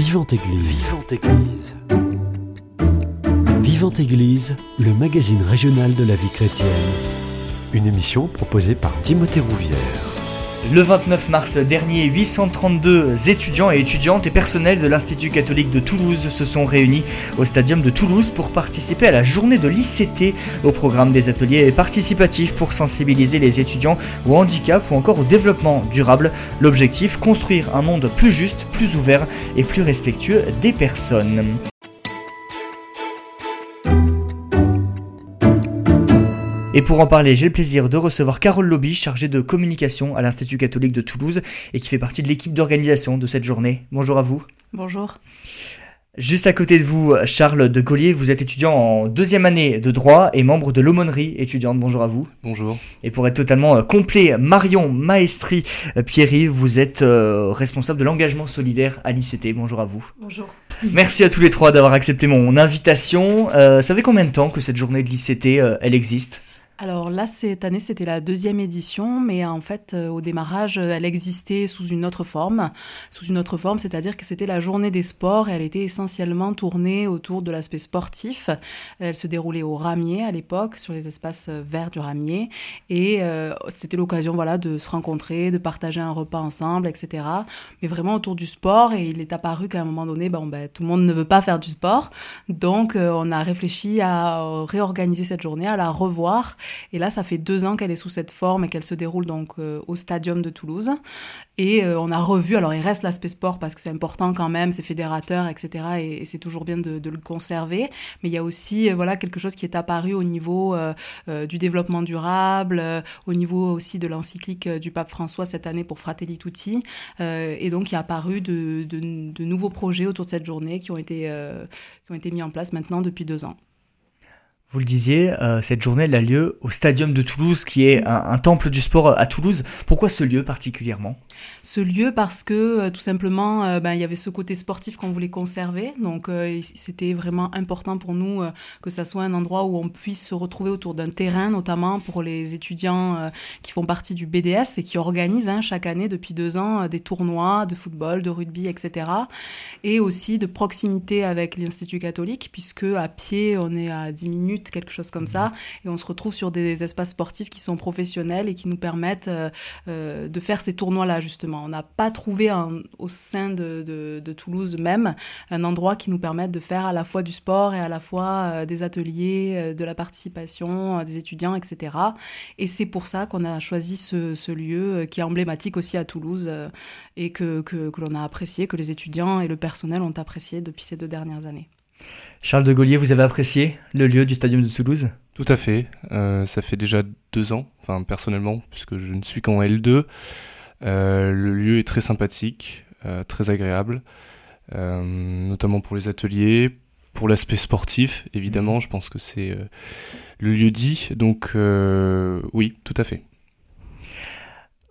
Vivante Église. Vivante Église. Vivante Église, le magazine régional de la vie chrétienne. Une émission proposée par Timothée Rouvière. Le 29 mars dernier, 832 étudiants et étudiantes et personnels de l'Institut catholique de Toulouse se sont réunis au Stadium de Toulouse pour participer à la journée de l'ICT, au programme des ateliers participatifs pour sensibiliser les étudiants au handicap ou encore au développement durable. L'objectif, construire un monde plus juste, plus ouvert et plus respectueux des personnes. Et pour en parler, j'ai le plaisir de recevoir Carole Lauby, chargée de communication à l'Institut catholique de Toulouse et qui fait partie de l'équipe d'organisation de cette journée. Bonjour à vous. Bonjour. Juste à côté de vous, Charles de Gollier, vous êtes étudiant en deuxième année de droit et membre de l'aumônerie étudiante. Bonjour à vous. Bonjour. Et pour être totalement complet, Marion Maestripieri, vous êtes responsable de l'engagement solidaire à l'ICT. Bonjour à vous. Bonjour. Merci à tous les trois d'avoir accepté mon invitation. Ça fait combien de temps que cette journée de l'ICT, elle existe ? Alors là, cette année, c'était la deuxième édition, mais en fait, au démarrage, elle existait sous une autre forme. Sous une autre forme, c'est-à-dire que c'était la journée des sports et elle était essentiellement tournée autour de l'aspect sportif. Elle se déroulait au Ramier à l'époque, sur les espaces verts du Ramier. Et c'était l'occasion de se rencontrer, de partager un repas ensemble, etc. Mais vraiment autour du sport. Et il est apparu qu'à un moment donné, tout le monde ne veut pas faire du sport. Donc, on a réfléchi à réorganiser cette journée, à la revoir. Et là, ça fait 2 ans qu'elle est sous cette forme et qu'elle se déroule donc au Stadium de Toulouse. Et on a revu, alors il reste l'aspect sport parce que c'est important quand même, c'est fédérateur, etc. Et c'est toujours bien de le conserver. Mais il y a aussi quelque chose qui est apparu au niveau du développement durable, au niveau aussi de l'encyclique du pape François cette année pour Fratelli Tutti. Et donc, il y a apparu de nouveaux projets autour de cette journée qui ont été mis en place maintenant depuis 2 ans. Vous le disiez, cette journée elle a lieu au Stadium de Toulouse, qui est un temple du sport à Toulouse. Pourquoi ce lieu particulièrement ? Ce lieu parce que tout simplement, il y avait ce côté sportif qu'on voulait conserver. Donc, c'était vraiment important pour nous que ça soit un endroit où on puisse se retrouver autour d'un terrain, notamment pour les étudiants qui font partie du BDS et qui organisent chaque année depuis 2 ans des tournois de football, de rugby, etc. Et aussi de proximité avec l'Institut catholique, puisque à pied, on est à 10 minutes, quelque chose comme ça, et on se retrouve sur des espaces sportifs qui sont professionnels et qui nous permettent de faire ces tournois-là, justement. On n'a pas trouvé au sein de Toulouse même un endroit qui nous permette de faire à la fois du sport et à la fois des ateliers, de la participation, des étudiants, etc. Et c'est pour ça qu'on a choisi ce lieu qui est emblématique aussi à Toulouse et que l'on a apprécié, que les étudiants et le personnel ont apprécié depuis ces 2 dernières années. Charles de Gollier, vous avez apprécié le lieu du Stadium de Toulouse ? Tout à fait, ça fait déjà 2 ans, personnellement, puisque je ne suis qu'en L2. Le lieu est très sympathique, très agréable, notamment pour les ateliers, pour l'aspect sportif, évidemment, je pense que c'est le lieu dit, donc oui, tout à fait.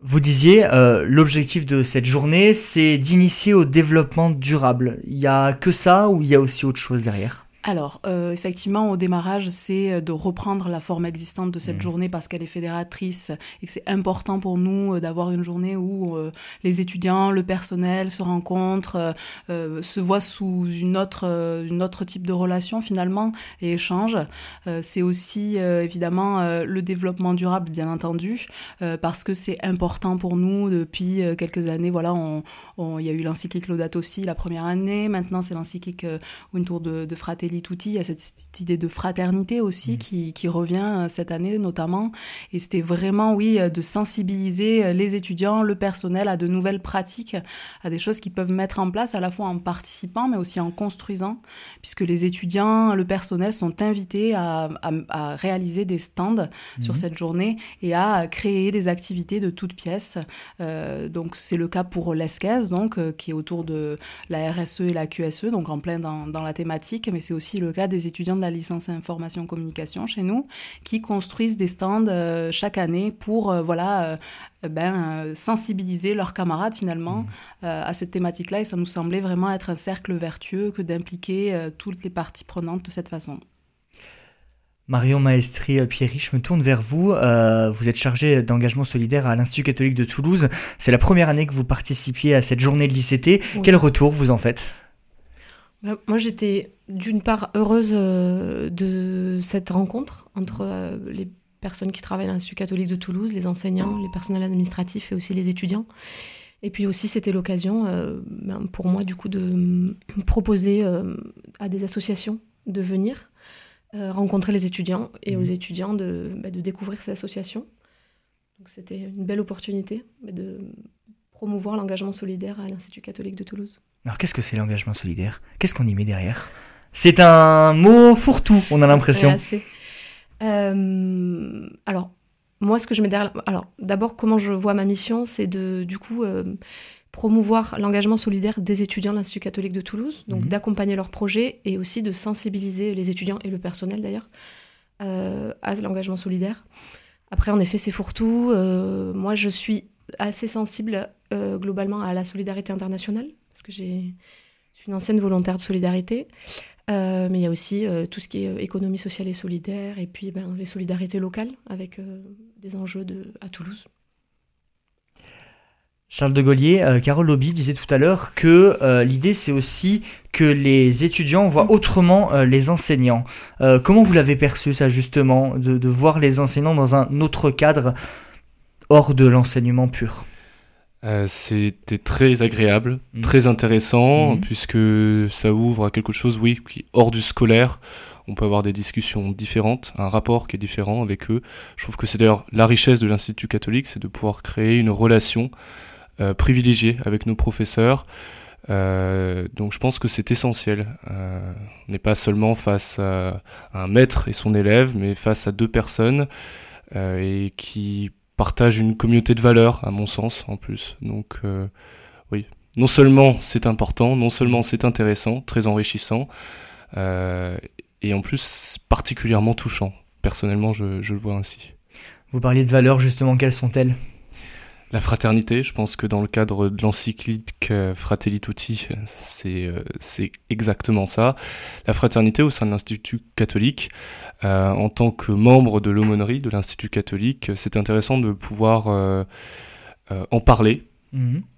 Vous disiez, l'objectif de cette journée, c'est d'initier au développement durable. Il n'y a que ça ou il y a aussi autre chose derrière ? Alors, effectivement, au démarrage, c'est de reprendre la forme existante de cette journée parce qu'elle est fédératrice et que c'est important pour nous d'avoir une journée où les étudiants, le personnel se rencontrent, se voient sous une autre type de relation finalement et échangent. C'est aussi évidemment le développement durable, bien entendu, parce que c'est important pour nous depuis quelques années. Voilà, il y a eu l'encyclique Laudato si la première année. Maintenant, c'est l'encyclique Autour de Fratelli Tutti, il y a cette idée de fraternité aussi qui revient cette année notamment, et c'était vraiment de sensibiliser les étudiants, le personnel à de nouvelles pratiques, à des choses qu'ils peuvent mettre en place à la fois en participant mais aussi en construisant, puisque les étudiants, le personnel sont invités à réaliser des stands sur cette journée et à créer des activités de toutes pièces. Donc c'est le cas pour l'ESCES qui est autour de la RSE et la QSE, donc en plein dans la thématique, mais c'est aussi le cas des étudiants de la licence information communication chez nous qui construisent des stands chaque année pour sensibiliser leurs camarades finalement à cette thématique-là, et ça nous semblait vraiment être un cercle vertueux que d'impliquer toutes les parties prenantes de cette façon. Marion Maestripieri, je me tourne vers vous. Vous êtes chargée d'engagement solidaire à l'Institut catholique de Toulouse. C'est la première année que vous participiez à cette journée de l'ICT. Oui. Quel retour vous en faites ? Moi, j'étais d'une part heureuse de cette rencontre entre les personnes qui travaillent à l'Institut catholique de Toulouse, les enseignants, les personnels administratifs et aussi les étudiants. Et puis aussi, c'était l'occasion pour moi, du coup, de proposer à des associations de venir rencontrer les étudiants et aux étudiants de découvrir ces associations. Donc, c'était une belle opportunité de promouvoir l'engagement solidaire à l'Institut catholique de Toulouse. Alors, qu'est-ce que c'est l'engagement solidaire ? Qu'est-ce qu'on y met derrière ? C'est un mot fourre-tout, on a l'impression. Ouais, alors, moi, ce que je mets derrière... Alors, d'abord, comment je vois ma mission, c'est de, du coup, promouvoir l'engagement solidaire des étudiants de l'Institut catholique de Toulouse, donc d'accompagner leurs projets et aussi de sensibiliser les étudiants et le personnel, d'ailleurs, à l'engagement solidaire. Après, en effet, c'est fourre-tout. Moi, je suis assez sensible, globalement, à la solidarité internationale, parce que je suis une ancienne volontaire de solidarité. Mais il y a aussi tout ce qui est économie sociale et solidaire, et puis les solidarités locales avec des enjeux à Toulouse. Charles de Gollier, Carole Lauby disait tout à l'heure que l'idée, c'est aussi que les étudiants voient autrement les enseignants. Comment vous l'avez perçu, ça, justement, de voir les enseignants dans un autre cadre, hors de l'enseignement pur ? C'était très agréable, très intéressant, puisque ça ouvre à quelque chose, oui, qui est hors du scolaire. On peut avoir des discussions différentes, un rapport qui est différent avec eux. Je trouve que c'est d'ailleurs la richesse de l'Institut catholique, c'est de pouvoir créer une relation privilégiée avec nos professeurs. Donc je pense que c'est essentiel. On n'est pas seulement face à un maître et son élève, mais face à deux personnes et qui partage une communauté de valeurs, à mon sens, en plus. Donc, oui, non seulement c'est important, non seulement c'est intéressant, très enrichissant, et en plus particulièrement touchant. Personnellement, je le vois ainsi. Vous parliez de valeurs, justement, quelles sont-elles ? La fraternité, je pense que dans le cadre de l'encyclique Fratelli Tutti, c'est exactement ça. La fraternité au sein de l'Institut catholique, en tant que membre de l'aumônerie de l'Institut catholique, c'est intéressant de pouvoir en parler,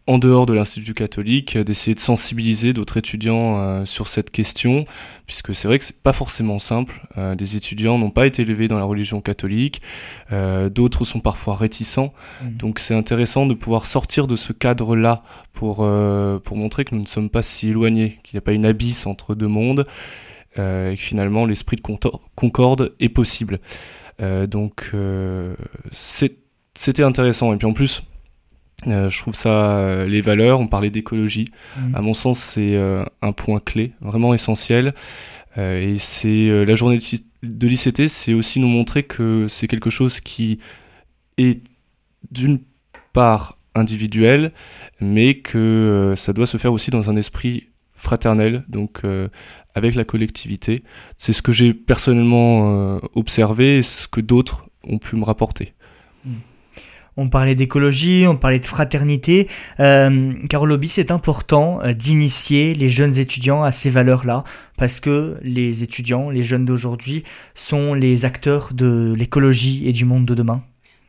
en dehors de l'Institut catholique, d'essayer de sensibiliser d'autres étudiants sur cette question, puisque c'est vrai que c'est pas forcément simple. Des étudiants n'ont pas été élevés dans la religion catholique, d'autres sont parfois réticents, donc c'est intéressant de pouvoir sortir de ce cadre-là pour montrer que nous ne sommes pas si éloignés, qu'il n'y a pas une abysse entre deux mondes, et que finalement l'esprit de concorde est possible. Donc c'était intéressant, et puis en plus... je trouve ça, les valeurs, on parlait d'écologie, à mon sens c'est un point clé, vraiment essentiel, et c'est la journée de l'ICT, c'est aussi nous montrer que c'est quelque chose qui est d'une part individuel, mais que ça doit se faire aussi dans un esprit fraternel, donc avec la collectivité. C'est ce que j'ai personnellement observé et ce que d'autres ont pu me rapporter. On parlait d'écologie, on parlait de fraternité. Carole Lauby, c'est important d'initier les jeunes étudiants à ces valeurs-là, parce que les étudiants, les jeunes d'aujourd'hui, sont les acteurs de l'écologie et du monde de demain.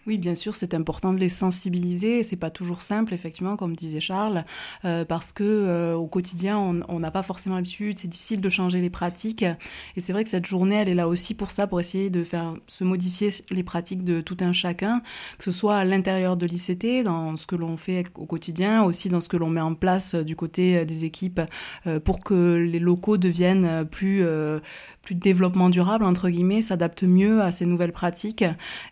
Oui, bien sûr, c'est important de les sensibiliser. C'est pas toujours simple, effectivement, comme disait Charles, parce que au quotidien, on n'a pas forcément l'habitude. C'est difficile de changer les pratiques. Et c'est vrai que cette journée, elle est là aussi pour ça, pour essayer de faire se modifier les pratiques de tout un chacun, que ce soit à l'intérieur de l'ICT, dans ce que l'on fait au quotidien, aussi dans ce que l'on met en place du côté des équipes, pour que les locaux deviennent plus de développement durable, entre guillemets, s'adapte mieux à ces nouvelles pratiques.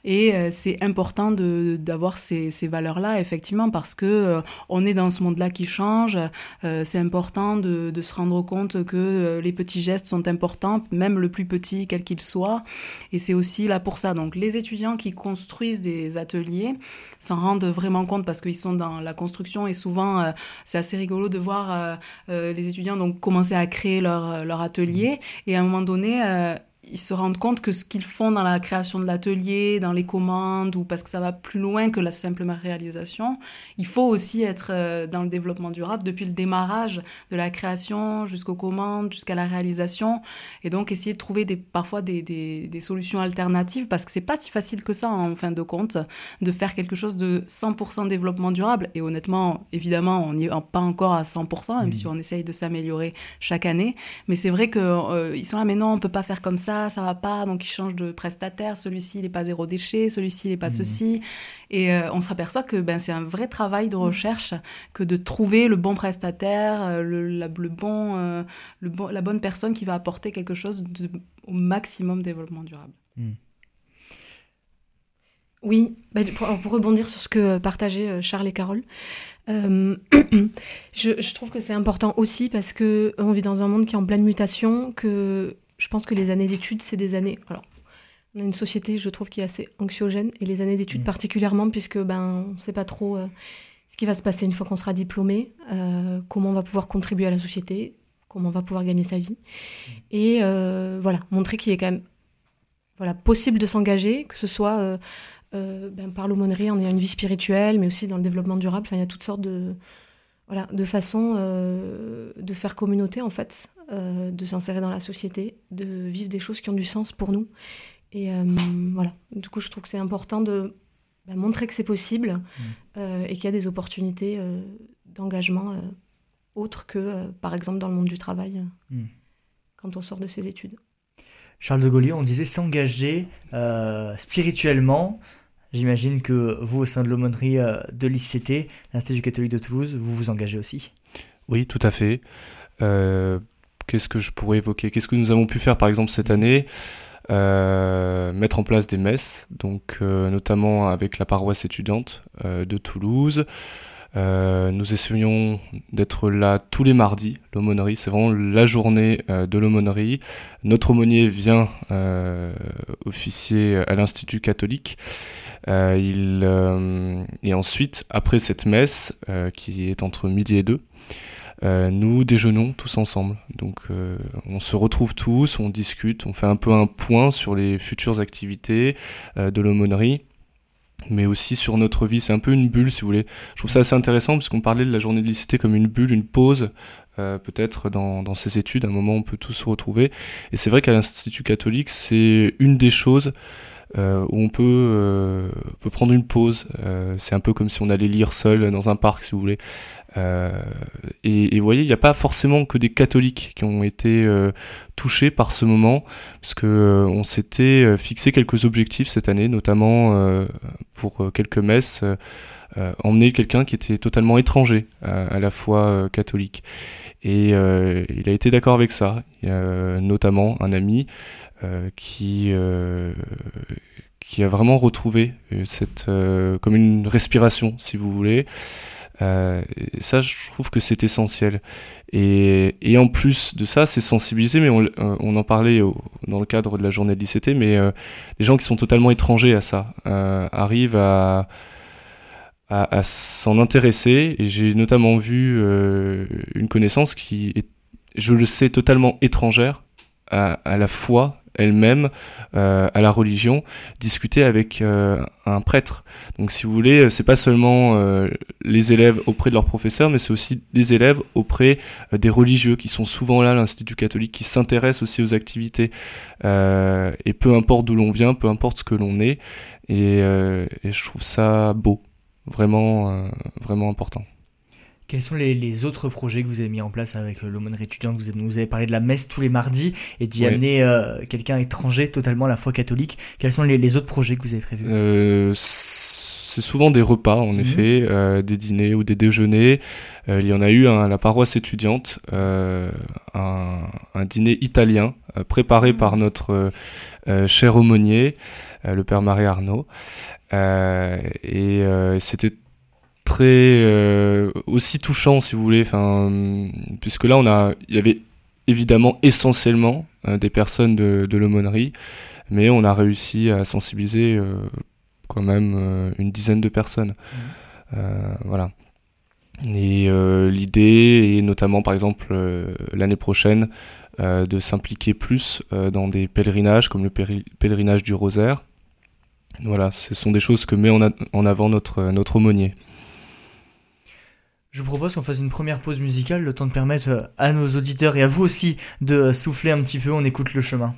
Et c'est important d'avoir ces valeurs-là, effectivement, parce que on est dans ce monde-là qui change. C'est important de se rendre compte que les petits gestes sont importants, même le plus petit, quel qu'il soit. Et c'est aussi là pour ça. Donc, les étudiants qui construisent des ateliers s'en rendent vraiment compte parce qu'ils sont dans la construction et souvent, c'est assez rigolo de voir les étudiants donc commencer à créer leur atelier. Et à un moment donné, ils se rendent compte que ce qu'ils font dans la création de l'atelier, dans les commandes, ou parce que ça va plus loin que la simple réalisation, il faut aussi être dans le développement durable depuis le démarrage de la création jusqu'aux commandes, jusqu'à la réalisation, et donc essayer de trouver parfois des solutions alternatives, parce que c'est pas si facile que ça, en fin de compte, de faire quelque chose de 100% développement durable. Et honnêtement, évidemment, on n'y est pas encore à 100%, même si on essaye de s'améliorer chaque année, mais c'est vrai qu'ils sont là, mais non, on peut pas faire comme ça, ça va pas, donc ils changent de prestataire, celui-ci il est pas zéro déchet, celui-ci il est pas ceci, et on s'aperçoit que c'est un vrai travail de recherche que de trouver le bon prestataire, la bonne personne qui va apporter quelque chose au maximum de développement durable. Oui, pour rebondir sur ce que partageaient Charles et Carole, je trouve que c'est important aussi parce que on vit dans un monde qui est en pleine mutation, que je pense que les années d'études, c'est des années... Alors, on a une société, je trouve, qui est assez anxiogène, et les années d'études particulièrement, puisque on ne sait pas trop ce qui va se passer une fois qu'on sera diplômé, comment on va pouvoir contribuer à la société, comment on va pouvoir gagner sa vie. Et montrer qu'il est quand même possible de s'engager, que ce soit par l'aumônerie, en ayant une vie spirituelle, mais aussi dans le développement durable. Enfin, il y a toutes sortes de façons de faire communauté, en fait. De s'insérer dans la société, de vivre des choses qui ont du sens pour nous. Et du coup, je trouve que c'est important de montrer que c'est possible et qu'il y a des opportunités d'engagement autres que, par exemple, dans le monde du travail, quand on sort de ses études. Charles de Gollier, on disait s'engager spirituellement. J'imagine que vous, au sein de l'aumônerie de l'ICT, l'Institut catholique de Toulouse, vous vous engagez aussi. Oui, tout à fait. Qu'est-ce que je pourrais évoquer ? Qu'est-ce que nous avons pu faire, par exemple, cette année ? Mettre en place des messes, donc notamment avec la paroisse étudiante de Toulouse. Nous essayons d'être là tous les mardis, l'aumônerie. C'est vraiment la journée de l'aumônerie. Notre aumônier vient officier à l'Institut catholique. Et ensuite, après cette messe, qui est entre midi et 2, nous déjeunons tous ensemble, donc on se retrouve tous, on discute, on fait un peu un point sur les futures activités de l'aumônerie, mais aussi sur notre vie. C'est un peu une bulle, si vous voulez. Je trouve ça assez intéressant, puisqu'on parlait de la journée de l'ICT comme une bulle, une pause, peut-être dans ses études, à un moment on peut tous se retrouver, et c'est vrai qu'à l'Institut catholique, c'est une des choses où on peut prendre une pause. C'est un peu comme si on allait lire seul dans un parc, si vous voulez. Et vous voyez, il n'y a pas forcément que des catholiques qui ont été touchés par ce moment, parce que on s'était fixé quelques objectifs cette année, notamment pour quelques messes, emmener quelqu'un qui était totalement étranger à la foi catholique. Et il a été d'accord avec ça, notamment un ami qui a vraiment retrouvé cette comme une respiration, si vous voulez. Et ça, je trouve que c'est essentiel. Et en plus de ça, c'est sensibiliser, mais on en parlait dans le cadre de la journée de l'ICT, mais des gens qui sont totalement étrangers à ça arrivent à s'en intéresser. Et j'ai notamment vu une connaissance qui est, je le sais, totalement étrangère à la foi elle-même, à la religion, discuter avec un prêtre. Donc si vous voulez, c'est pas seulement les élèves auprès de leurs professeurs, mais c'est aussi les élèves auprès des religieux qui sont souvent là, l'Institut catholique, qui s'intéressent aussi aux activités. Et peu importe d'où l'on vient, peu importe ce que l'on est, et je trouve ça beau, vraiment important. Quels sont les autres projets que vous avez mis en place avec l'aumônerie étudiante ? Vous nous avez parlé de la messe tous les mardis et d'y amener quelqu'un étranger totalement à la foi catholique. Quels sont les autres projets que vous avez prévus ? C'est souvent des repas, en effet, des dîners ou des déjeuners. Il y en a eu à la paroisse étudiante, un dîner italien préparé par notre cher aumônier, le père Marie Arnaud. C'était très aussi touchant, si vous voulez, puisque là il y avait évidemment essentiellement des personnes de l'aumônerie, mais on a réussi à sensibiliser quand même une dizaine de personnes. L'idée est notamment, par exemple, l'année prochaine, de s'impliquer plus dans des pèlerinages comme le pèlerinage du Rosaire. Voilà, ce sont des choses que met en avant notre aumônier. Je vous propose qu'on fasse une première pause musicale, le temps de permettre à nos auditeurs et à vous aussi de souffler un petit peu. On écoute Le Chemin.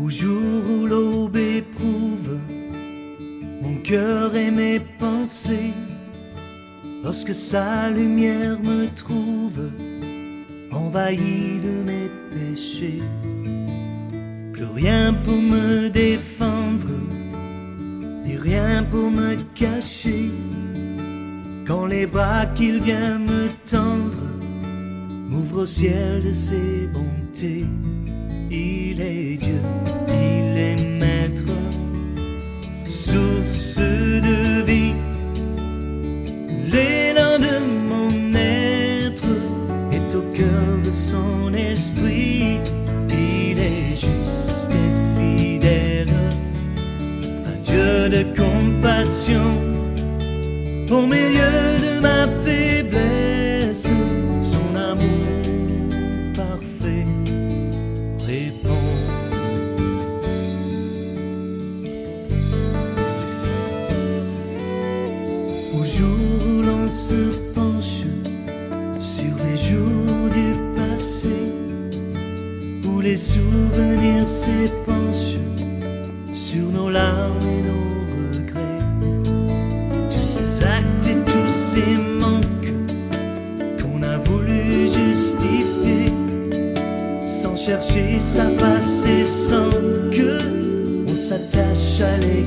Au jour où l'aube éprouve mon cœur et mes pensées, lorsque sa lumière me trouve envahi de mes péchés, plus rien pour me défendre et rien pour me cacher. Quand les bras qu'il vient me tendre m'ouvrent au ciel de ses bontés, il est Dieu, il est maître, source de vie, l'élan de mon être est au cœur de son esprit. Il est juste et fidèle, un Dieu de compassion. Au milieu de ma faiblesse, son amour parfait répond. Au jour où l'on se penche sur les jours du passé, où les souvenirs s'épanchent sur nos larmes et nos regrets, tous ces actes et tous ces manques qu'on a voulu justifier, sans chercher sa face et sans que on s'attache à l'écouter.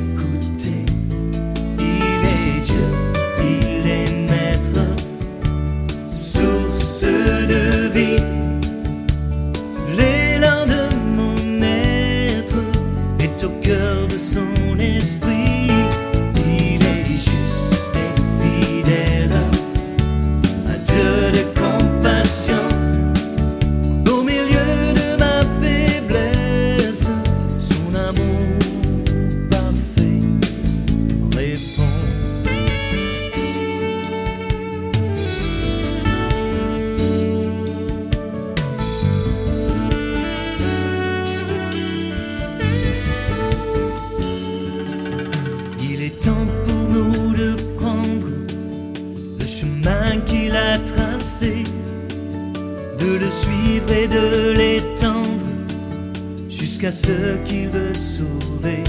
Ce qu'il veut sauver,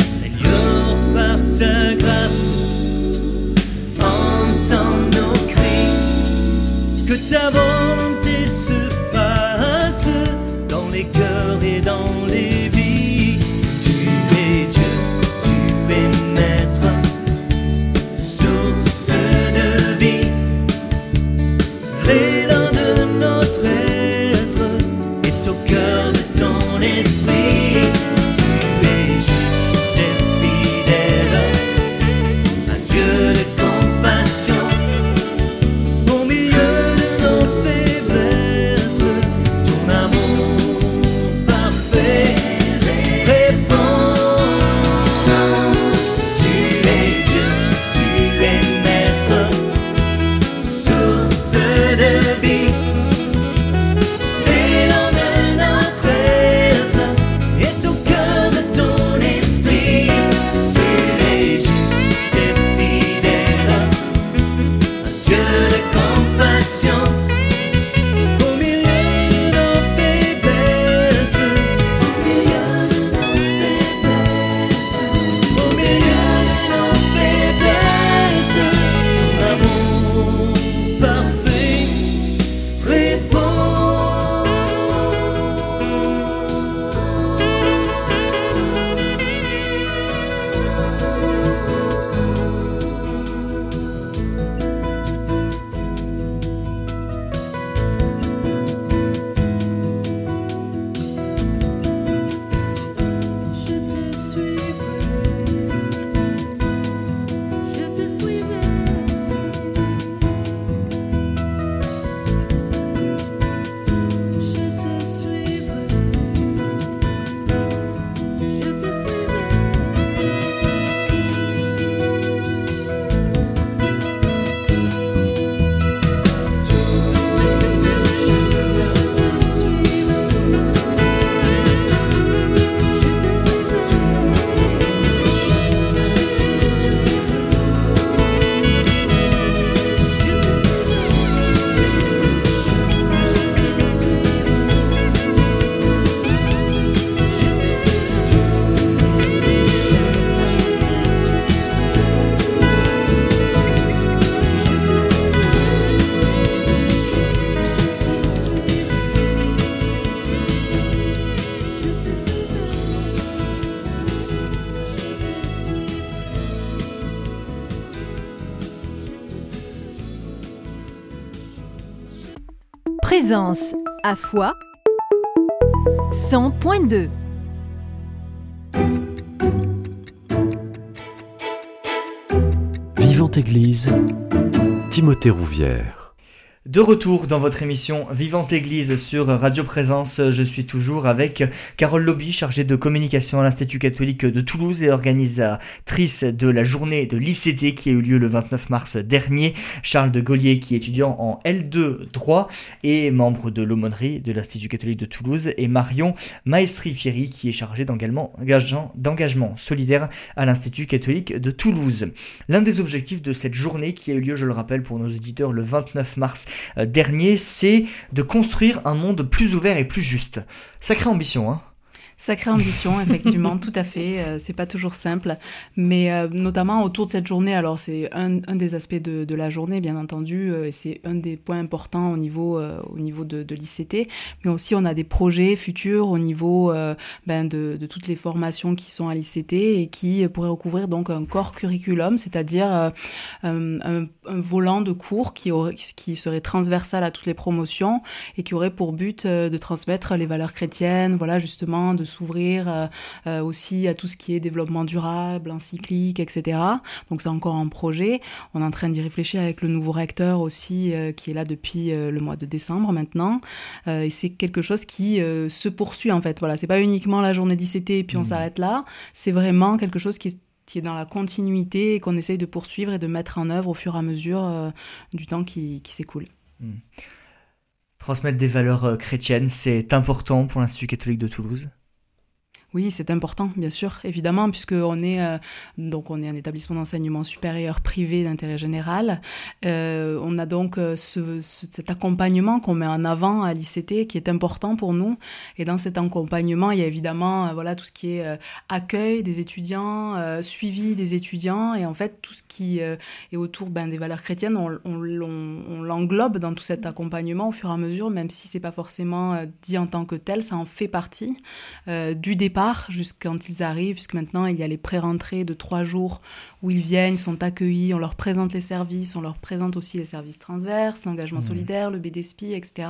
Seigneur, par ta grâce, entends nos cris, que ta volonté se fasse dans les cœurs et dans les vies. Tu es Dieu, tu es maître, source de vie, l'élan de notre être est au cœur de ton esprit. Tu es juste et fidèle, un Dieu de compassion, au milieu de nos péchés. Présence à Foix 100.2. Vivante Église, Timothée Rouvière. De retour dans votre émission Vivante Église sur Radio Présence, je suis toujours avec Carole Lauby, chargée de communication à l'Institut Catholique de Toulouse et organisatrice de la journée de l'ICT qui a eu lieu le 29 mars dernier. Charles de Gollier, qui est étudiant en L2 droit et membre de l'aumônerie de l'Institut Catholique de Toulouse, et Manon Maestripieri, qui est chargée d'engagement solidaire à l'Institut Catholique de Toulouse. L'un des objectifs de cette journée qui a eu lieu, je le rappelle pour nos auditeurs, le 29 mars dernier, c'est de construire un monde plus ouvert et plus juste. Sacrée ambition, hein ? Sacrée ambition, effectivement, tout à fait. C'est pas toujours simple, mais notamment autour de cette journée. Alors, c'est un des aspects de la journée, bien entendu, et c'est un des points importants au niveau de l'ICT. Mais aussi, on a des projets futurs au niveau de toutes les formations qui sont à l'ICT et qui pourraient recouvrir donc un corps curriculum, c'est-à-dire un volant de cours qui serait transversal à toutes les promotions et qui aurait pour but de transmettre les valeurs chrétiennes, voilà, justement, de s'ouvrir aussi à tout ce qui est développement durable, encyclique, etc. Donc c'est encore un projet. On est en train d'y réfléchir avec le nouveau recteur aussi, qui est là depuis le mois de décembre maintenant. Et c'est quelque chose qui se poursuit en fait. Voilà, c'est pas uniquement la journée d'ICT et puis on s'arrête là. C'est vraiment quelque chose qui est dans la continuité et qu'on essaye de poursuivre et de mettre en œuvre au fur et à mesure du temps qui s'écoule. Mmh. Transmettre des valeurs chrétiennes, c'est important pour l'Institut catholique de Toulouse ? Oui, c'est important, bien sûr, évidemment, puisqu'on est, on est un établissement d'enseignement supérieur privé d'intérêt général. On a donc cet accompagnement qu'on met en avant à l'ICT qui est important pour nous. Et dans cet accompagnement, il y a évidemment tout ce qui est accueil des étudiants, suivi des étudiants. Et en fait, tout ce qui est autour des valeurs chrétiennes, on l'englobe dans tout cet accompagnement au fur et à mesure, même si ce n'est pas forcément dit en tant que tel, ça en fait partie du départ. Jusqu'à quand ils arrivent, puisque maintenant il y a les pré-rentrées de 3 jours où ils viennent, ils sont accueillis, on leur présente les services, on leur présente aussi les services transverses, l'engagement solidaire, le BDSPI, etc.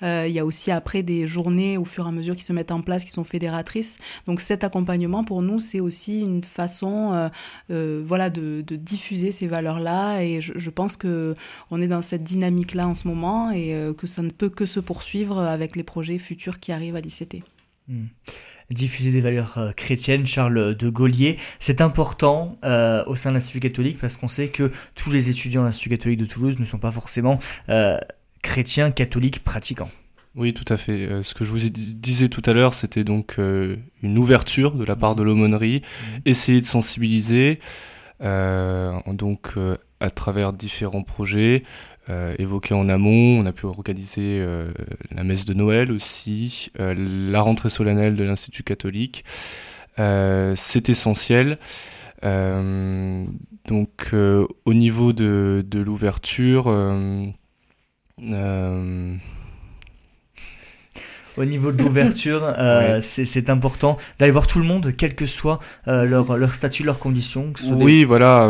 Il y a aussi après des journées au fur et à mesure qui se mettent en place, qui sont fédératrices. Donc cet accompagnement pour nous, c'est aussi une façon de diffuser ces valeurs-là, et je pense qu'on est dans cette dynamique-là en ce moment et que ça ne peut que se poursuivre avec les projets futurs qui arrivent à l'ICT. Mmh. Diffuser des valeurs chrétiennes, Charles de Gollier, c'est important au sein de l'Institut catholique, parce qu'on sait que tous les étudiants de l'Institut catholique de Toulouse ne sont pas forcément chrétiens, catholiques, pratiquants. Oui, tout à fait. Ce que je vous disais tout à l'heure, c'était donc une ouverture de la part de l'aumônerie, essayer de sensibiliser à travers différents projets évoqués en amont. On a pu organiser la messe de Noël aussi, la rentrée solennelle de l'Institut catholique. C'est essentiel. Au niveau de l'ouverture... Au niveau de l'ouverture, ouais. c'est important d'aller voir tout le monde, quel que soit leur statut, leurs conditions. Oui, voilà...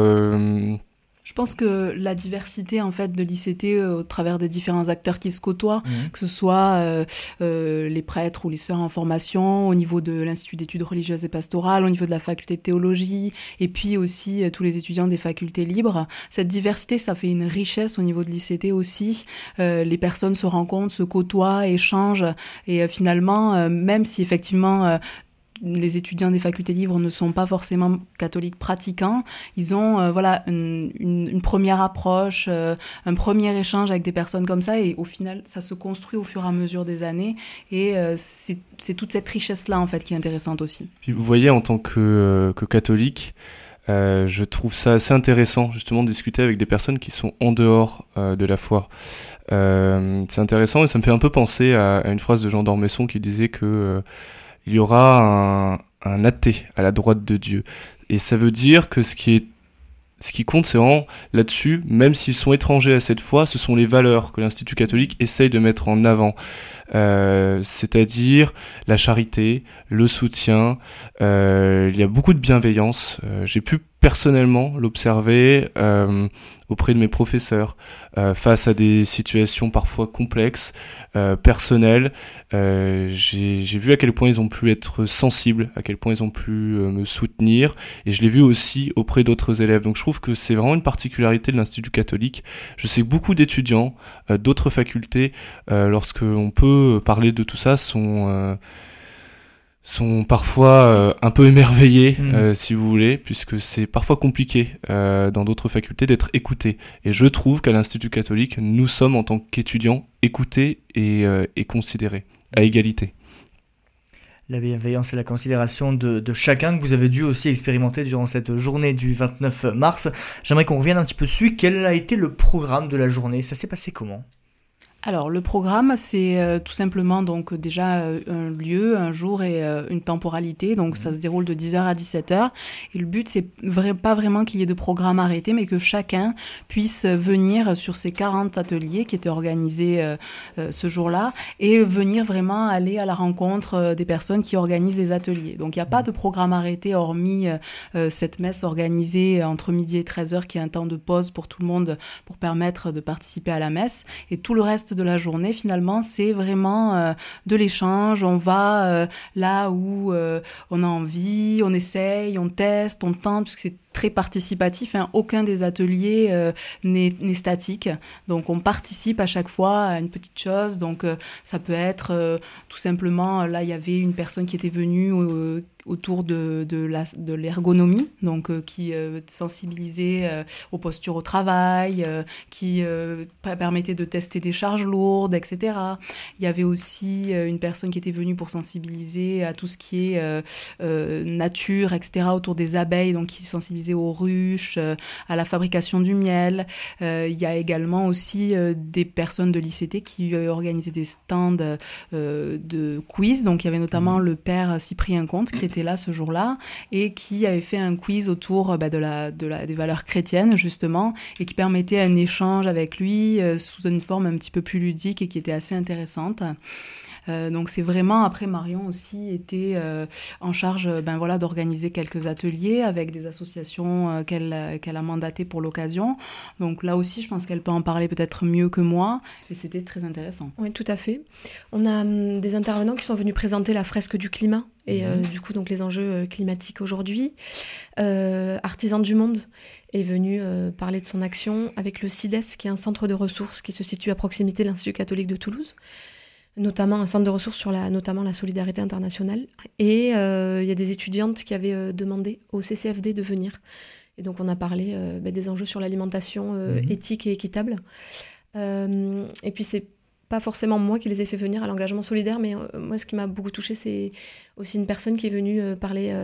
Je pense que la diversité en fait de l'ICT au travers des différents acteurs qui se côtoient, que ce soit les prêtres ou les sœurs en formation, au niveau de l'Institut d'études religieuses et pastorales, au niveau de la faculté de théologie, et puis aussi tous les étudiants des facultés libres. Cette diversité, ça fait une richesse au niveau de l'ICT aussi. Les personnes se rencontrent, se côtoient, échangent, et finalement, même si effectivement... les étudiants des facultés libres ne sont pas forcément catholiques pratiquants. Ils ont une première approche, un premier échange avec des personnes comme ça, et au final, ça se construit au fur et à mesure des années. Et c'est toute cette richesse-là, en fait, qui est intéressante aussi. Puis vous voyez, en tant que catholique, je trouve ça assez intéressant, justement, de discuter avec des personnes qui sont en dehors de la foi. C'est intéressant, et ça me fait un peu penser à une phrase de Jean d'Ormesson qui disait que... il y aura un athée à la droite de Dieu. Et ça veut dire que ce qui compte, c'est vraiment là-dessus, même s'ils sont étrangers à cette foi, ce sont les valeurs que l'Institut catholique essaye de mettre en avant. C'est-à-dire la charité, le soutien, il y a beaucoup de bienveillance. J'ai pu personnellement l'observer auprès de mes professeurs, face à des situations parfois complexes, personnelles. J'ai vu à quel point ils ont pu être sensibles, à quel point ils ont pu me soutenir, et je l'ai vu aussi auprès d'autres élèves. Donc je trouve que c'est vraiment une particularité de l'Institut catholique. Je sais que beaucoup d'étudiants d'autres facultés, lorsqu'on peut parler de tout ça, sont parfois un peu émerveillés, si vous voulez, puisque c'est parfois compliqué dans d'autres facultés d'être écoutés. Et je trouve qu'à l'Institut catholique, nous sommes en tant qu'étudiants écoutés et considérés à égalité. La bienveillance et la considération de chacun que vous avez dû aussi expérimenter durant cette journée du 29 mars. J'aimerais qu'on revienne un petit peu dessus. Quel a été le programme de la journée? Ça s'est passé comment ? Alors le programme, c'est tout simplement donc déjà un lieu, un jour et une temporalité, donc ça se déroule de 10h à 17h, et le but c'est pas vraiment qu'il y ait de programme arrêté, mais que chacun puisse venir sur ces 40 ateliers qui étaient organisés ce jour-là, et venir vraiment aller à la rencontre des personnes qui organisent les ateliers. Donc il n'y a pas de programme arrêté, hormis cette messe organisée entre midi et 13h, qui est un temps de pause pour tout le monde, pour permettre de participer à la messe, et tout le reste de la journée, finalement, c'est vraiment de l'échange. On va là où on a envie, on essaye, on teste, on tente, parce que c'est très participatif, hein. Aucun des ateliers n'est statique. Donc, on participe à chaque fois à une petite chose. Donc, ça peut être tout simplement, là, il y avait une personne qui était venue autour de l'ergonomie, donc qui sensibilisait aux postures au travail, qui permettait de tester des charges lourdes, etc. Il y avait aussi une personne qui était venue pour sensibiliser à tout ce qui est nature, etc., autour des abeilles, donc qui sensibilisait aux ruches, à la fabrication du miel. Il y a également aussi des personnes de l'ICT qui organisaient des stands de quiz, donc il y avait notamment le père Cyprien Comte qui était là ce jour-là, et qui avait fait un quiz autour des valeurs chrétiennes, justement, et qui permettait un échange avec lui sous une forme un petit peu plus ludique et qui était assez intéressante. Donc c'est vraiment, après Marion aussi était en charge d'organiser quelques ateliers avec des associations qu'elle a mandatées pour l'occasion. Donc là aussi, je pense qu'elle peut en parler peut-être mieux que moi, et c'était très intéressant. Oui, tout à fait. On a des intervenants qui sont venus présenter la fresque du climat, et du coup donc les enjeux climatiques aujourd'hui. Artisan du Monde est venu parler de son action avec le CIDES, qui est un centre de ressources qui se situe à proximité de l'Institut catholique de Toulouse, notamment un centre de ressources sur la solidarité internationale. Et il y a des étudiantes qui avaient demandé au CCFD de venir. Et donc on a parlé des enjeux sur l'alimentation éthique et équitable. Et puis c'est pas forcément moi qui les ai fait venir à l'engagement solidaire, mais moi, ce qui m'a beaucoup touchée, c'est aussi une personne qui est venue parler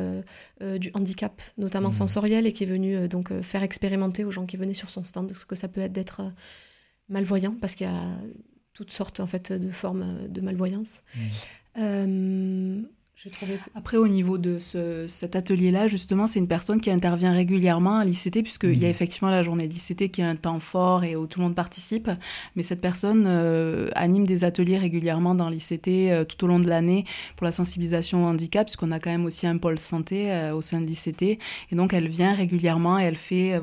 du handicap, notamment sensoriel, et qui est venue donc faire expérimenter aux gens qui venaient sur son stand ce que ça peut être d'être malvoyant, parce qu'il y a toutes sortes en fait de formes de malvoyance. Après, au niveau de cet atelier-là, justement, c'est une personne qui intervient régulièrement à l'ICT, puisqu'il y a effectivement la journée d'ICT qui est un temps fort et où tout le monde participe. Mais cette personne anime des ateliers régulièrement dans l'ICT tout au long de l'année pour la sensibilisation au handicap, puisqu'on a quand même aussi un pôle santé au sein de l'ICT. Et donc, elle vient régulièrement et elle fait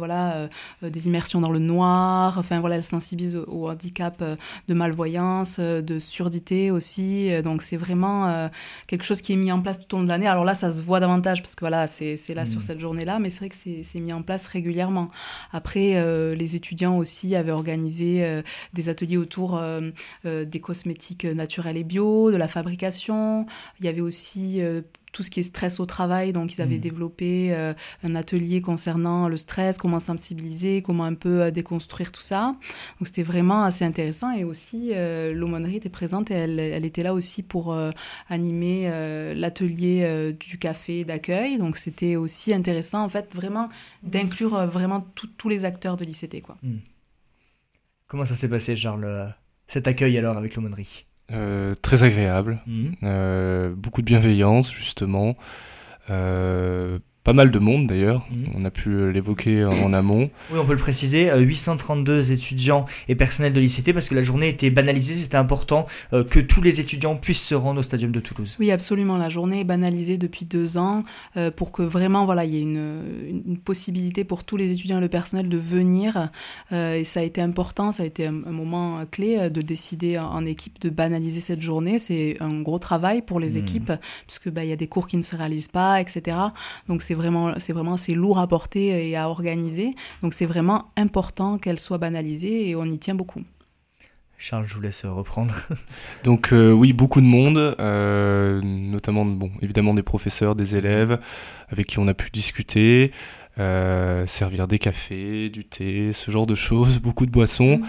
des immersions dans le noir. Enfin, voilà, elle sensibilise au handicap de malvoyance, de surdité aussi. Donc, c'est vraiment quelque chose qui est mis en place tout au long de l'année. Alors là, ça se voit davantage parce que voilà, c'est là sur cette journée-là, mais c'est vrai que c'est mis en place régulièrement. Après, les étudiants aussi avaient organisé des ateliers autour des cosmétiques naturels et bio, de la fabrication. Il y avait aussi tout ce qui est stress au travail, donc ils avaient développé un atelier concernant le stress, comment sensibiliser, comment un peu déconstruire tout ça. Donc c'était vraiment assez intéressant, et aussi l'aumônerie était présente, et elle était là aussi pour animer l'atelier du café d'accueil. Donc c'était aussi intéressant en fait vraiment d'inclure vraiment tous les acteurs de l'ICT, quoi. Comment ça s'est passé, Charles, cet accueil alors avec l'aumônerie? Très agréable, beaucoup de bienveillance justement, pas mal de monde d'ailleurs, on a pu l'évoquer en amont. Oui, on peut le préciser, 832 étudiants et personnels de l'ICT, parce que la journée était banalisée, c'était important que tous les étudiants puissent se rendre au Stadium de Toulouse. Oui, absolument, la journée est banalisée depuis 2 ans pour que vraiment il y ait une possibilité pour tous les étudiants et le personnel de venir, et ça a été important, ça a été un moment clé de décider en équipe de banaliser cette journée. C'est un gros travail pour les équipes, puisque y a des cours qui ne se réalisent pas, etc. Donc c'est vraiment assez lourd à porter et à organiser. Donc c'est vraiment important qu'elle soit banalisée et on y tient beaucoup. Charles, je vous laisse reprendre. Donc oui, beaucoup de monde, notamment évidemment des professeurs, des élèves avec qui on a pu discuter, servir des cafés, du thé, ce genre de choses, beaucoup de boissons.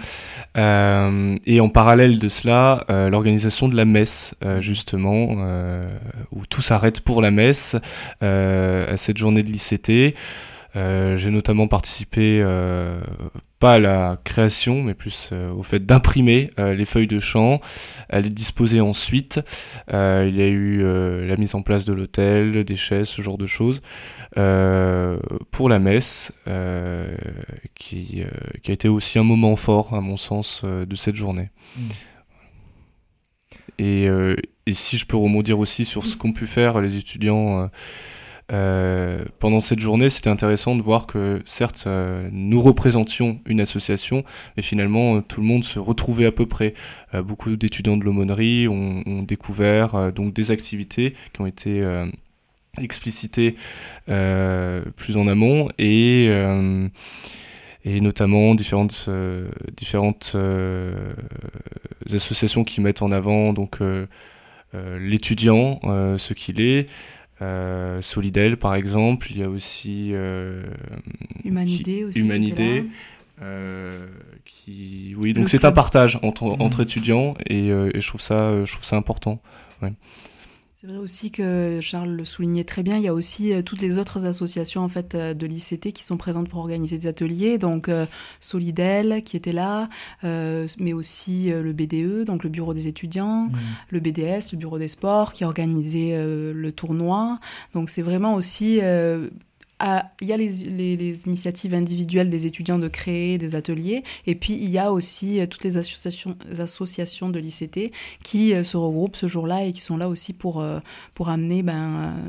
Et en parallèle de cela, l'organisation de la messe, justement, où tout s'arrête pour la messe à cette journée de l'ICT. J'ai notamment participé, pas à la création, mais plus au fait d'imprimer les feuilles de chant, à les disposer ensuite. Il y a eu la mise en place de l'autel, des chaises, ce genre de choses, pour la messe, qui a été aussi un moment fort, à mon sens, de cette journée. Et si je peux rebondir aussi sur ce qu'ont pu faire les étudiants... pendant cette journée, c'était intéressant de voir que certes nous représentions une association, mais finalement tout le monde se retrouvait à peu près. Beaucoup d'étudiants de l'aumônerie ont découvert donc des activités qui ont été explicitées plus en amont, et notamment différentes associations qui mettent en avant donc l'étudiant, ce qu'il est. Solidel par exemple, il y a aussi Humanidée. Oui, donc c'est un partage entre étudiants et je trouve ça important. Ouais. C'est vrai aussi que Charles le soulignait très bien, il y a aussi toutes les autres associations en fait, de l'ICT qui sont présentes pour organiser des ateliers, donc Solidel qui était là, mais aussi le BDE, donc le bureau des étudiants, le BDS, le bureau des sports qui organisait le tournoi, donc c'est vraiment aussi... il y a les initiatives individuelles des étudiants de créer des ateliers, et puis il y a aussi toutes les associations de l'ICT qui se regroupent ce jour-là et qui sont là aussi pour amener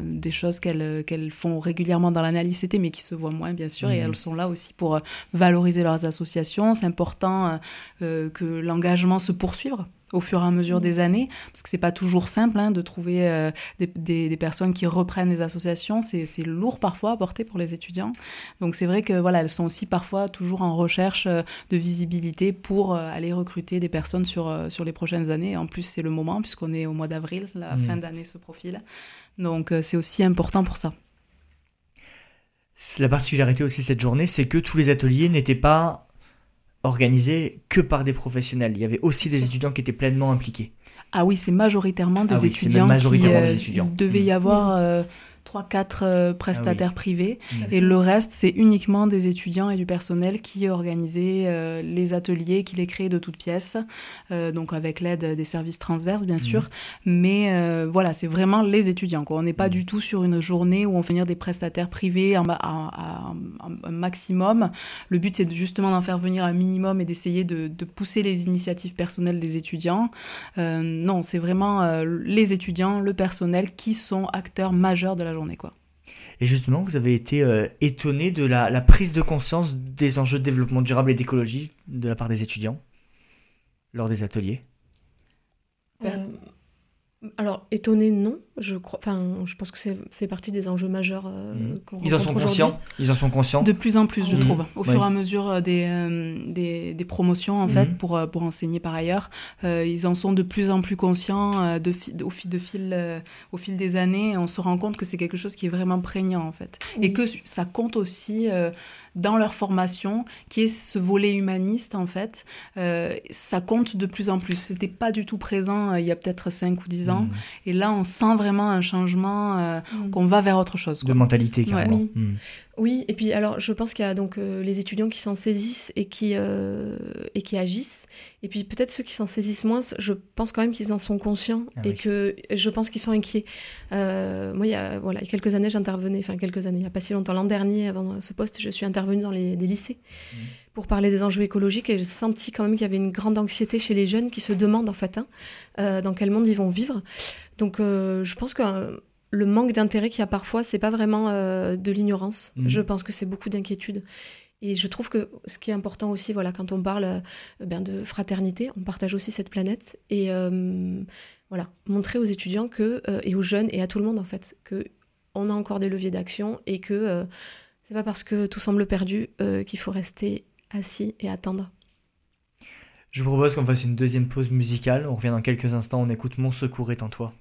des choses qu'elles font régulièrement dans l'ICT, mais qui se voient moins bien sûr, et elles sont là aussi pour valoriser leurs associations. C'est important que l'engagement se poursuive au fur et à mesure des années, parce que c'est pas toujours simple de trouver des personnes qui reprennent les associations, c'est lourd parfois à porter pour les étudiants. Donc c'est vrai que elles sont aussi parfois toujours en recherche de visibilité pour aller recruter des personnes sur les prochaines années. En plus c'est le moment puisqu'on est au mois d'avril, la fin d'année se profile. Donc c'est aussi important pour ça. La particularité aussi de cette journée, c'est que tous les ateliers n'étaient pas organisé que par des professionnels. Il y avait aussi des étudiants qui étaient pleinement impliqués. Ah oui, c'est majoritairement des étudiants. Des étudiants. Il devait y avoir 3-4 prestataires privés. Et le reste, c'est uniquement des étudiants et du personnel qui organisaient les ateliers, qui les créaient de toutes pièces, donc avec l'aide des services transverses, bien sûr. Mais c'est vraiment les étudiants, quoi. On n'est pas du tout sur une journée où on fait venir des prestataires privés un maximum. Le but, c'est justement d'en faire venir un minimum et d'essayer de pousser les initiatives personnelles des étudiants. Non, c'est vraiment les étudiants, le personnel qui sont acteurs majeurs de la journée, quoi. Et justement, vous avez été étonné de la prise de conscience des enjeux de développement durable et d'écologie de la part des étudiants lors des ateliers ? Alors, étonné, non. Je pense que ça fait partie des enjeux majeurs qu'on rencontre aujourd'hui. Ils en sont conscients. De plus en plus, je trouve. Au fur et à mesure des promotions, en fait, pour enseigner par ailleurs, ils en sont de plus en plus conscients au fil des années. On se rend compte que c'est quelque chose qui est vraiment prégnant, en fait. Et que ça compte aussi dans leur formation, qui est ce volet humaniste, en fait. Ça compte de plus en plus. C'était pas du tout présent il y a peut-être 5 ou 10 ans. Et là, on sent vraiment un changement, qu'on va vers autre chose, quoi. De mentalité, carrément. Ouais. Oui, et puis alors je pense qu'il y a donc les étudiants qui s'en saisissent et qui agissent, et puis peut-être ceux qui s'en saisissent moins, je pense quand même qu'ils en sont conscients que je pense qu'ils sont inquiets. Moi, il y a quelques années, il n'y a pas si longtemps, l'an dernier, avant ce poste, je suis intervenue dans des lycées pour parler des enjeux écologiques, et j'ai senti quand même qu'il y avait une grande anxiété chez les jeunes qui se demandent en fait dans quel monde ils vont vivre. Donc je pense que... le manque d'intérêt qu'il y a parfois, c'est pas vraiment de l'ignorance. Je pense que c'est beaucoup d'inquiétude. Et je trouve que ce qui est important aussi, voilà, quand on parle de fraternité, on partage aussi cette planète. Et montrer aux étudiants et aux jeunes et à tout le monde, en fait, qu'on a encore des leviers d'action et que c'est pas parce que tout semble perdu qu'il faut rester assis et attendre. Je vous propose qu'on fasse une deuxième pause musicale. On revient dans quelques instants, on écoute Mon secours est en toi.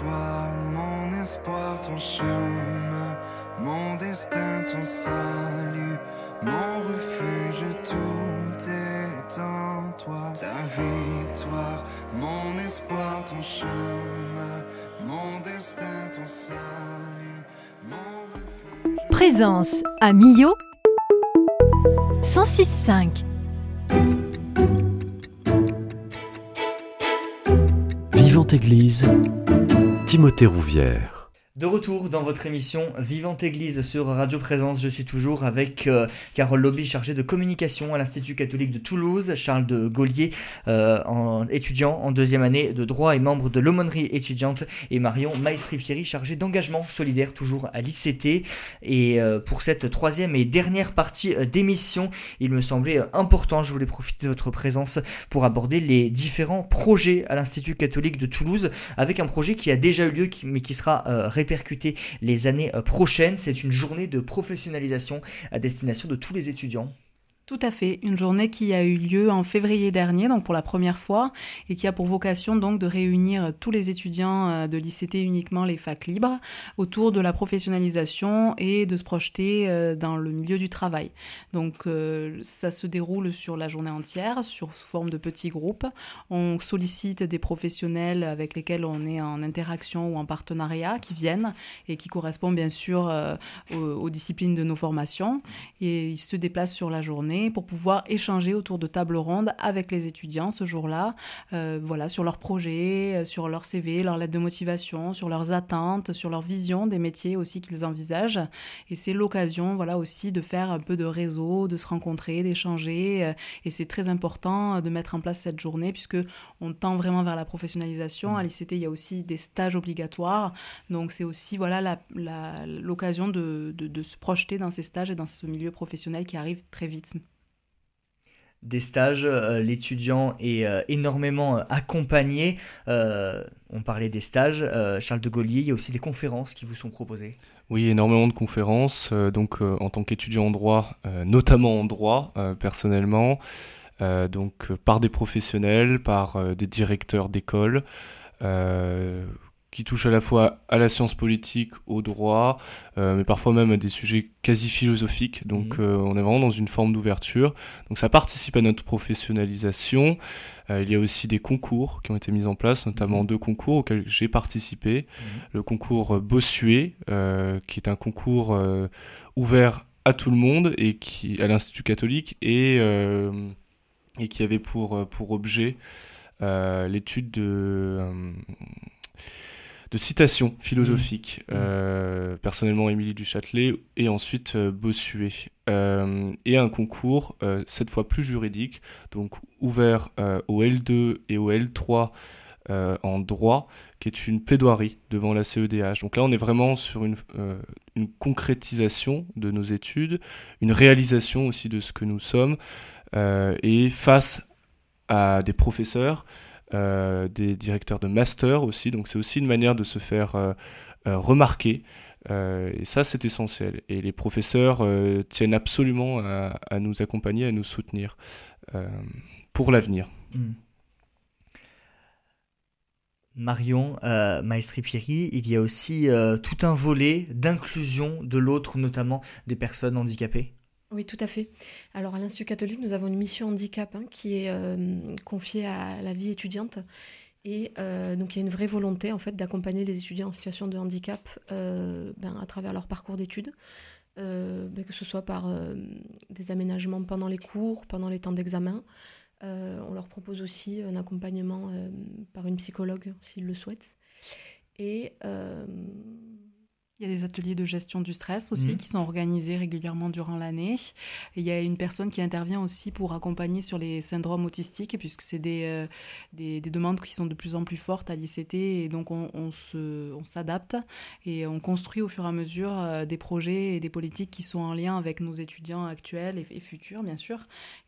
Toi, mon espoir, ton chemin, mon destin, ton salut, mon refuge, tout est en toi. Ta victoire, mon espoir, ton chemin, mon destin, ton salut, mon refuge. Présence à Millau, 106.5. Vivante Église, Timothée Rouvière. De retour dans votre émission Vivante Église sur Radio Présence, je suis toujours avec Carole Lauby, chargée de communication à l'Institut Catholique de Toulouse, Charles de Gollier, étudiant en deuxième année de droit et membre de l'aumônerie étudiante, et Manon Maestripieri, chargée d'engagement solidaire, toujours à l'ICT. Et pour cette troisième et dernière partie d'émission, il me semblait important, je voulais profiter de votre présence pour aborder les différents projets à l'Institut Catholique de Toulouse, avec un projet qui a déjà eu lieu, mais qui sera répercuté les années prochaines. C'est une journée de professionnalisation à destination de tous les étudiants. Tout à fait, une journée qui a eu lieu en février dernier, donc pour la première fois, et qui a pour vocation donc de réunir tous les étudiants de l'ICT, uniquement les facs libres, autour de la professionnalisation et de se projeter dans le milieu du travail. Donc ça se déroule sur la journée entière, sous forme de petits groupes. On sollicite des professionnels avec lesquels on est en interaction ou en partenariat, qui viennent et qui correspondent bien sûr aux disciplines de nos formations, et ils se déplacent sur la journée pour pouvoir échanger autour de tables rondes avec les étudiants ce jour-là, sur leurs projets, sur leur CV, leur lettre de motivation, sur leurs attentes, sur leur vision des métiers aussi qu'ils envisagent. Et c'est l'occasion aussi de faire un peu de réseau, de se rencontrer, d'échanger. Et c'est très important de mettre en place cette journée puisqu'on tend vraiment vers la professionnalisation. À l'ICT, il y a aussi des stages obligatoires. Donc c'est aussi l'occasion de se projeter dans ces stages et dans ce milieu professionnel qui arrive très vite. Des stages, l'étudiant est énormément accompagné. On parlait des stages, Charles de Gollier, il y a aussi des conférences qui vous sont proposées. Oui, énormément de conférences. Donc, en tant qu'étudiant en droit, notamment en droit, personnellement, par des professionnels, par des directeurs d'école, qui touche à la fois à la science politique, au droit, mais parfois même à des sujets quasi philosophiques. Donc on est vraiment dans une forme d'ouverture. Donc ça participe à notre professionnalisation. Il y a aussi des concours qui ont été mis en place, notamment deux concours auxquels j'ai participé. Le concours Bossuet, qui est un concours ouvert à tout le monde, et à l'Institut catholique, et qui avait pour objet l'étude de citations philosophiques, personnellement Émilie Duchâtelet, et ensuite Bossuet, et un concours cette fois plus juridique, donc ouvert au L2 et au L3 en droit, qui est une plaidoirie devant la CEDH. Donc là on est vraiment sur une concrétisation de nos études, une réalisation aussi de ce que nous sommes, et face à des professeurs, des directeurs de master aussi, donc c'est aussi une manière de se faire remarquer, et ça c'est essentiel, et les professeurs tiennent absolument à nous accompagner, à nous soutenir pour l'avenir. Manon Maestripieri, il y a aussi tout un volet d'inclusion de l'autre, notamment des personnes handicapées. Oui, tout à fait. Alors, à l'Institut catholique, nous avons une mission handicap qui est confiée à la vie étudiante. Et donc, il y a une vraie volonté, en fait, d'accompagner les étudiants en situation de handicap à travers leur parcours d'études, que ce soit par des aménagements pendant les cours, pendant les temps d'examen. On leur propose aussi un accompagnement par une psychologue, s'ils le souhaitent. Et... il y a des ateliers de gestion du stress aussi qui sont organisés régulièrement durant l'année. Et il y a une personne qui intervient aussi pour accompagner sur les syndromes autistiques, puisque c'est des demandes qui sont de plus en plus fortes à l'ICT. Et donc, on s'adapte et on construit au fur et à mesure des projets et des politiques qui sont en lien avec nos étudiants actuels et futurs, bien sûr.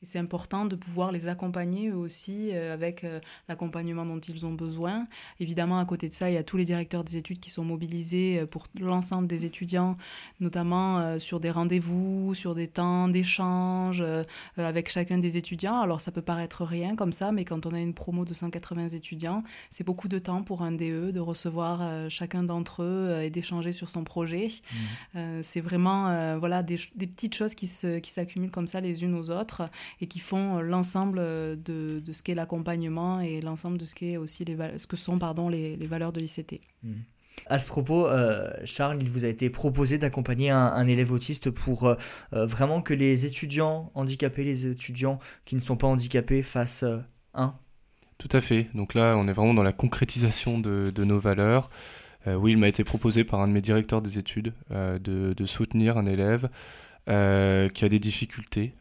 Et c'est important de pouvoir les accompagner eux aussi avec l'accompagnement dont ils ont besoin. Évidemment, à côté de ça, il y a tous les directeurs des études qui sont mobilisés pour l'ensemble l'ensemble des étudiants, notamment sur des rendez-vous, sur des temps d'échange avec chacun des étudiants. Alors ça peut paraître rien comme ça, mais quand on a une promo de 180 étudiants, c'est beaucoup de temps pour un DE de recevoir chacun d'entre eux et d'échanger sur son projet. C'est vraiment voilà, des petites choses qui s'accumulent comme ça les unes aux autres et qui font l'ensemble de ce qu'est l'accompagnement et l'ensemble de ce qu'est aussi les valeurs de l'ICT. À ce propos, Charles, il vous a été proposé d'accompagner un élève autiste pour vraiment que les étudiants handicapés, les étudiants qui ne sont pas handicapés fassent un. Tout à fait. Donc là, on est vraiment dans la concrétisation de nos valeurs. Oui, il m'a été proposé par un de mes directeurs des études de soutenir un élève qui a des difficultés.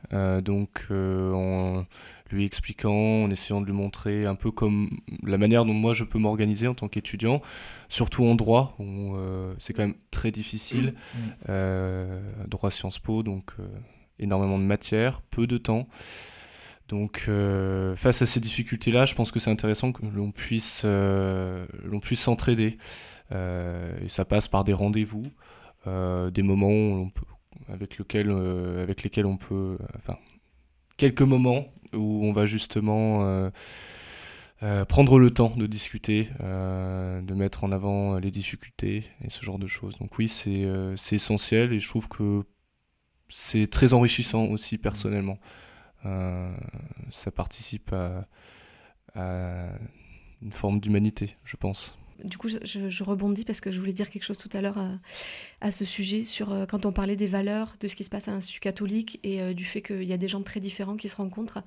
Donc, en lui expliquant, en essayant de lui montrer un peu comme la manière dont moi je peux m'organiser en tant qu'étudiant, surtout en droit, où c'est quand même très difficile. Droit Sciences Po, donc énormément de matière, peu de temps. Donc face à ces difficultés-là, je pense que c'est intéressant que l'on puisse s'entraider. Et ça passe par des rendez-vous, des moments où quelques moments où on va justement prendre le temps de discuter, de mettre en avant les difficultés et ce genre de choses. Donc oui, c'est essentiel et je trouve que c'est très enrichissant aussi personnellement. Ça participe à une forme d'humanité, je pense. Du coup, je rebondis parce que je voulais dire quelque chose tout à l'heure à ce sujet, sur quand on parlait des valeurs, de ce qui se passe à l'Institut catholique et du fait qu'il y a des gens très différents qui se rencontrent.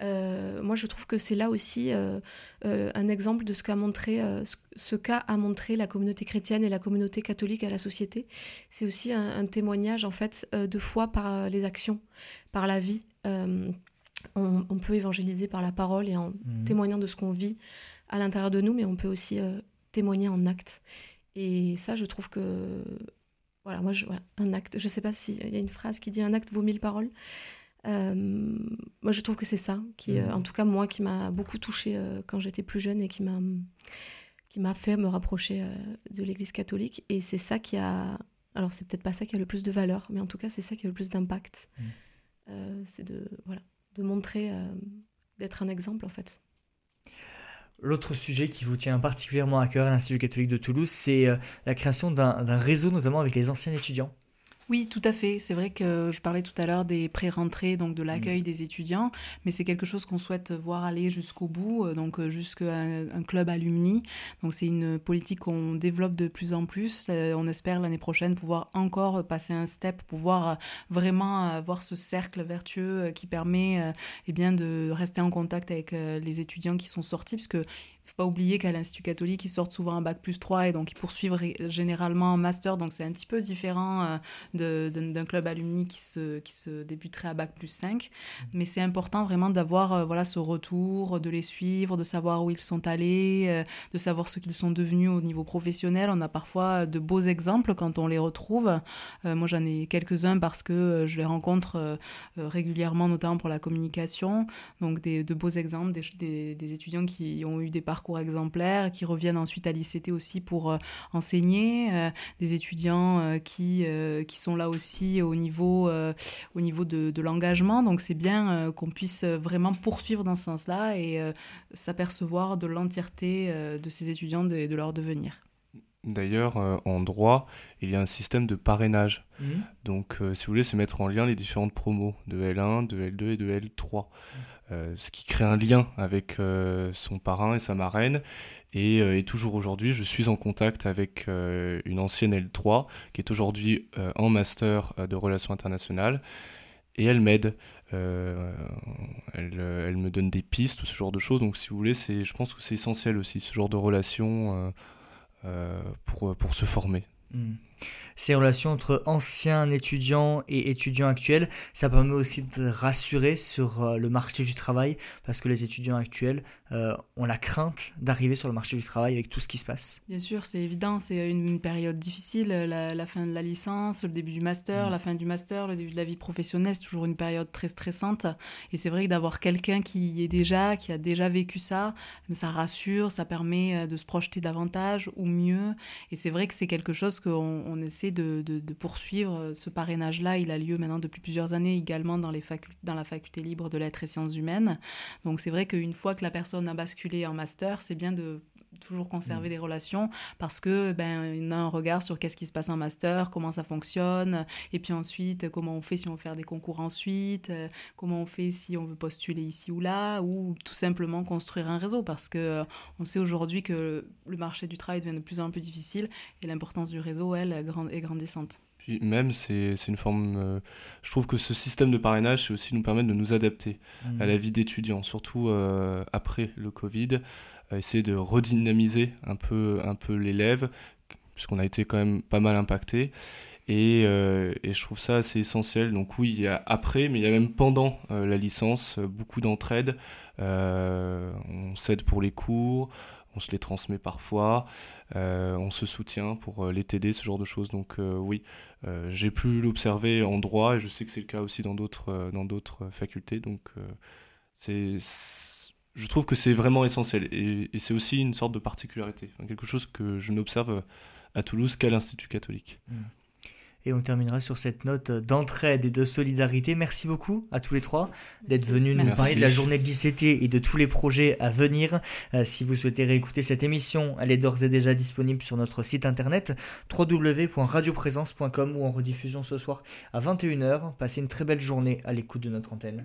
Moi, je trouve que c'est là aussi un exemple de ce qu'a montré la communauté chrétienne et la communauté catholique à la société. C'est aussi un témoignage, en fait, de foi par les actions, par la vie. On peut évangéliser par la parole et en témoignant de ce qu'on vit à l'intérieur de nous, mais on peut aussi... témoigner en acte. Et ça, je trouve que... Voilà, moi, un acte. Je ne sais pas s'il y a une phrase qui dit « un acte vaut 1000 paroles ». Moi, je trouve que c'est ça, en tout cas, moi, qui m'a beaucoup touchée quand j'étais plus jeune et qui m'a fait me rapprocher de l'Église catholique. Et c'est ça qui a... Alors, c'est peut-être pas ça qui a le plus de valeur, mais en tout cas, c'est ça qui a le plus d'impact. C'est de montrer, d'être un exemple, en fait. L'autre sujet qui vous tient particulièrement à cœur à l'Institut catholique de Toulouse, c'est la création d'un réseau, notamment avec les anciens étudiants. Oui, tout à fait. C'est vrai que je parlais tout à l'heure des pré-rentrées, donc de l'accueil des étudiants, mais c'est quelque chose qu'on souhaite voir aller jusqu'au bout, donc jusqu'à un club alumni. Donc c'est une politique qu'on développe de plus en plus. On espère l'année prochaine pouvoir encore passer un step, pouvoir vraiment avoir ce cercle vertueux qui permet de rester en contact avec les étudiants qui sont sortis, parce que il ne faut pas oublier qu'à l'Institut catholique, ils sortent souvent un bac+3 et donc ils poursuivent généralement un master. Donc c'est un petit peu différent d'un club alumni qui se débuterait à bac+5. Mais c'est important vraiment d'avoir ce retour, de les suivre, de savoir où ils sont allés, de savoir ce qu'ils sont devenus au niveau professionnel. On a parfois de beaux exemples quand on les retrouve. Moi, j'en ai quelques-uns parce que je les rencontre régulièrement, notamment pour la communication. Donc de beaux exemples, des étudiants qui ont eu des parcours exemplaires, qui reviennent ensuite à l'ICT aussi pour enseigner, des étudiants qui sont là aussi au niveau de l'engagement. Donc c'est bien qu'on puisse vraiment poursuivre dans ce sens-là et s'apercevoir de l'entièreté de ces étudiants et de leur devenir. D'ailleurs, en droit, il y a un système de parrainage. Donc, si vous voulez, c'est mettre en lien les différentes promos de L1, de L2 et de L3. Ce qui crée un lien avec son parrain et sa marraine. Et toujours aujourd'hui, je suis en contact avec une ancienne L3 qui est aujourd'hui en master de relations internationales. Et elle m'aide. Elle me donne des pistes, ce genre de choses. Donc, si vous voulez, je pense que c'est essentiel aussi, ce genre de relation pour se former. Ces relations entre anciens étudiants et étudiants actuels, ça permet aussi de rassurer sur le marché du travail, parce que les étudiants actuels ont la crainte d'arriver sur le marché du travail avec tout ce qui se passe. Bien sûr, c'est évident, c'est une période difficile, la fin de la licence, le début du master, la fin du master, le début de la vie professionnelle, c'est toujours une période très stressante. Et c'est vrai que d'avoir quelqu'un qui a déjà vécu ça, ça rassure, ça permet de se projeter davantage ou mieux. Et c'est vrai que c'est quelque chose qu'on on essaie de poursuivre ce parrainage-là. Il a lieu maintenant depuis plusieurs années également dans la faculté libre de lettres et sciences humaines. Donc c'est vrai qu'une fois que la personne a basculé en master, c'est bien de toujours conserver des relations parce que on a un regard sur qu'est-ce qui se passe en master, comment ça fonctionne, et puis ensuite comment on fait si on fait des concours ensuite, comment on fait si on veut postuler ici ou là, ou tout simplement construire un réseau, parce que on sait aujourd'hui que le marché du travail devient de plus en plus difficile et l'importance du réseau, elle, est grandissante. Puis même, c'est une forme... je trouve que ce système de parrainage, c'est aussi nous permettre de nous adapter à la vie d'étudiants, surtout après le Covid, essayer de redynamiser un peu l'élève, puisqu'on a été quand même pas mal impacté. Et je trouve ça assez essentiel. Donc oui, il y a après, mais il y a même pendant la licence, beaucoup d'entraide. On s'aide pour les cours, on se les transmet parfois, on se soutient pour les TD, ce genre de choses. Donc oui, j'ai pu l'observer en droit et je sais que c'est le cas aussi dans d'autres facultés. Donc je trouve que c'est vraiment essentiel et c'est aussi une sorte de particularité, enfin, quelque chose que je n'observe à Toulouse qu'à l'Institut catholique. Et on terminera sur cette note d'entraide et de solidarité. Merci beaucoup à tous les trois d'être venus nous parler de la journée de l'ICT et de tous les projets à venir. Si vous souhaitez réécouter cette émission, elle est d'ores et déjà disponible sur notre site internet www.radioprésence.com ou en rediffusion ce soir à 21h. Passez une très belle journée à l'écoute de notre antenne.